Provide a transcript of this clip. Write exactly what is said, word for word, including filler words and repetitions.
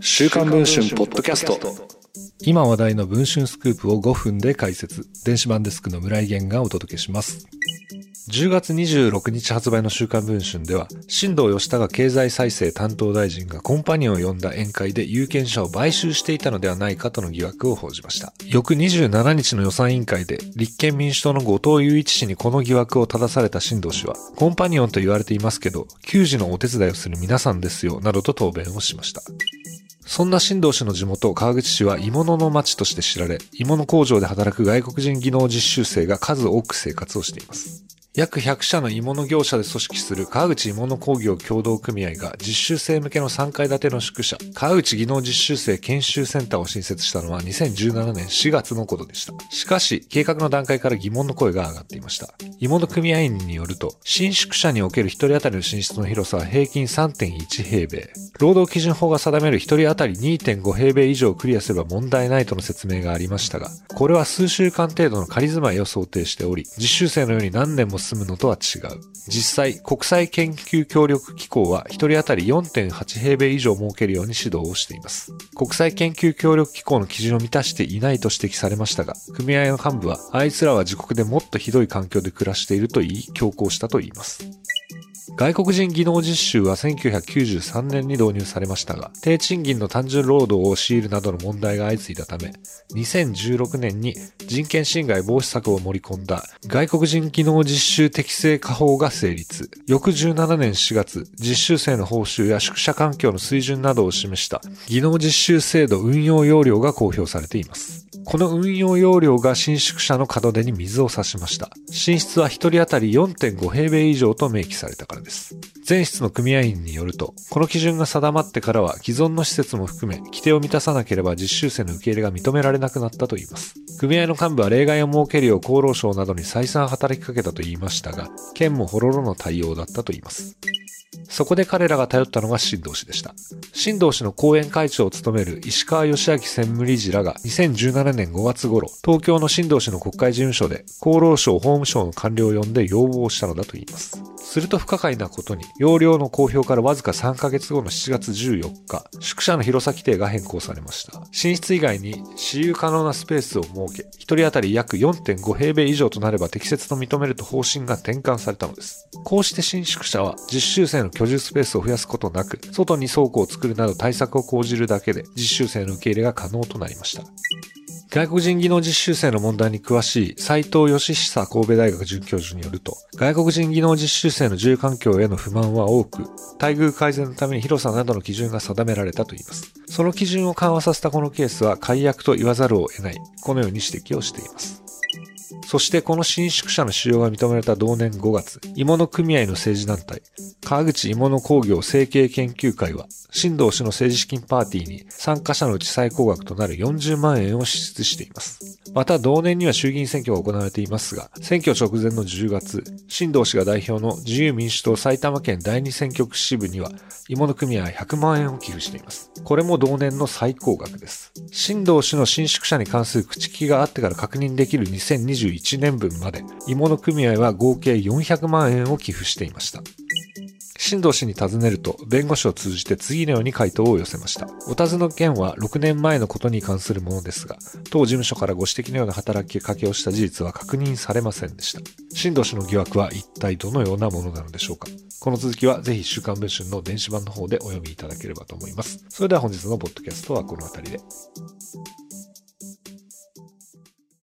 週刊文春ポッドキャスト、今話題の文春スクープをごふんで解説。電子版デスクの村井源がお届けします。じゅうがつにじゅうろくにち発売の週刊文春では、新藤義孝経済再生担当大臣がコンパニオンを呼んだ宴会で有権者を買収していたのではないかとの疑惑を報じました。翌にじゅうしちにちの予算委員会で、立憲民主党の後藤祐一氏にこの疑惑を正された新藤氏は、コンパニオンと言われていますけど、給仕のお手伝いをする皆さんですよ、などと答弁をしました。そんな新藤氏の地元川口市は鋳物の町として知られ、鋳物工場で働く外国人技能実習生が数多く生活をしています。約ひゃくしゃの鋳物業者で組織する川口鋳物工業協同組合が、実習生向けのさんかいだての宿舎、川口技能実習生研修センターを新設したのはにせんじゅうななねんしがつのことでした。しかし、計画の段階から疑問の声が上がっていました。鋳物組合員によると、新宿舎におけるひとり当たりの寝室の広さは平均 さんてんいちへいべい。労働基準法が定めるひとり当たり にてんごへいべい以上をクリアすれば問題ないとの説明がありましたが、これは数週間程度の仮住まいを想定しており、実習生のように何年も進むのとは違う。実際、国際研究協力機構はひとり当たり よんてんはちへいべい以上設けるように指導をしています。国際研究協力機構の基準を満たしていないと指摘されましたが、組合の幹部は、あいつらは自国でもっとひどい環境で暮らしていると言い、強行したと言います。外国人技能実習はせんきゅうひゃくきゅうじゅうさんねんに導入されましたが、低賃金の単純労働を強いるなどの問題が相次いだため、にせんじゅうろくねんに人権侵害防止策を盛り込んだ外国人技能実習適正化法が成立。翌じゅうしちねんしがつ、実習生の報酬や宿舎環境の水準などを示した技能実習制度運用要領が公表されています。この運用要領が新宿舎の門出に水を差しました。寝室はひとり当たり よんてんごへいべい以上と明記されたからです。全室の組合員によると、この基準が定まってからは既存の施設も含め、規定を満たさなければ実習生の受け入れが認められなくなったといいます。組合の幹部は例外を設けるよう厚労省などに再三働きかけたと言いましたが、県もほろろの対応だったと言います。そこで彼らが頼ったのが新藤氏でした。新藤氏の後援会長を務める石川義明専務理事らがにせんじゅうななねんごがつ頃、東京の新藤氏の国会事務所で厚労省法務省の官僚を呼んで要望したのだといいます。すると不可解なことに、要領の公表からわずかさんかげつごのしちがつじゅうよっか、宿舎の広さ規定が変更されました。寝室以外に私有可能なスペースを設け、ひとり当たり約 よんてんごへいべい以上となれば適切と認めると方針が転換されたのです。こうして新宿舎は実習生の居住スペースを増やすことなく、外に倉庫を作るなど対策を講じるだけで、実習生の受け入れが可能となりました。外国人技能実習生の問題に詳しい斉藤義久神戸大学准教授によると、外国人技能実習生の住環境への不満は多く、待遇改善のために広さなどの基準が定められたといいます。その基準を緩和させたこのケースは解約と言わざるを得ない、このように指摘をしています。そしてこの新宿舎の使用が認められた同年ごがつ、鋳物組合の政治団体、川口鋳物工業成形研究会は、新藤氏の政治資金パーティーに参加者のうち最高額となるよんじゅうまんえんを支出しています。また同年には衆議院選挙が行われていますが、選挙直前のじゅうがつ、新藤氏が代表の自由民主党埼玉県だいにせんきょく支部には、鋳物組合ひゃくまんえんを寄付しています。これも同年の最高額です。新藤氏の新宿舎に関する口利きがあってから確認できるにせんにじゅういちねんぶんまで、鋳物組合は合計よんひゃくまんえんを寄付していました。新藤氏に尋ねると、弁護士を通じて次のように回答を寄せました。お尋ねの件はろくねんまえのことに関するものですが、当事務所からご指摘のような働きかけをした事実は確認されませんでした。新藤氏の疑惑は一体どのようなものなのでしょうか。この続きはぜひ週刊文春の電子版の方でお読みいただければと思います。それでは本日のポッドキャストはこの辺りで。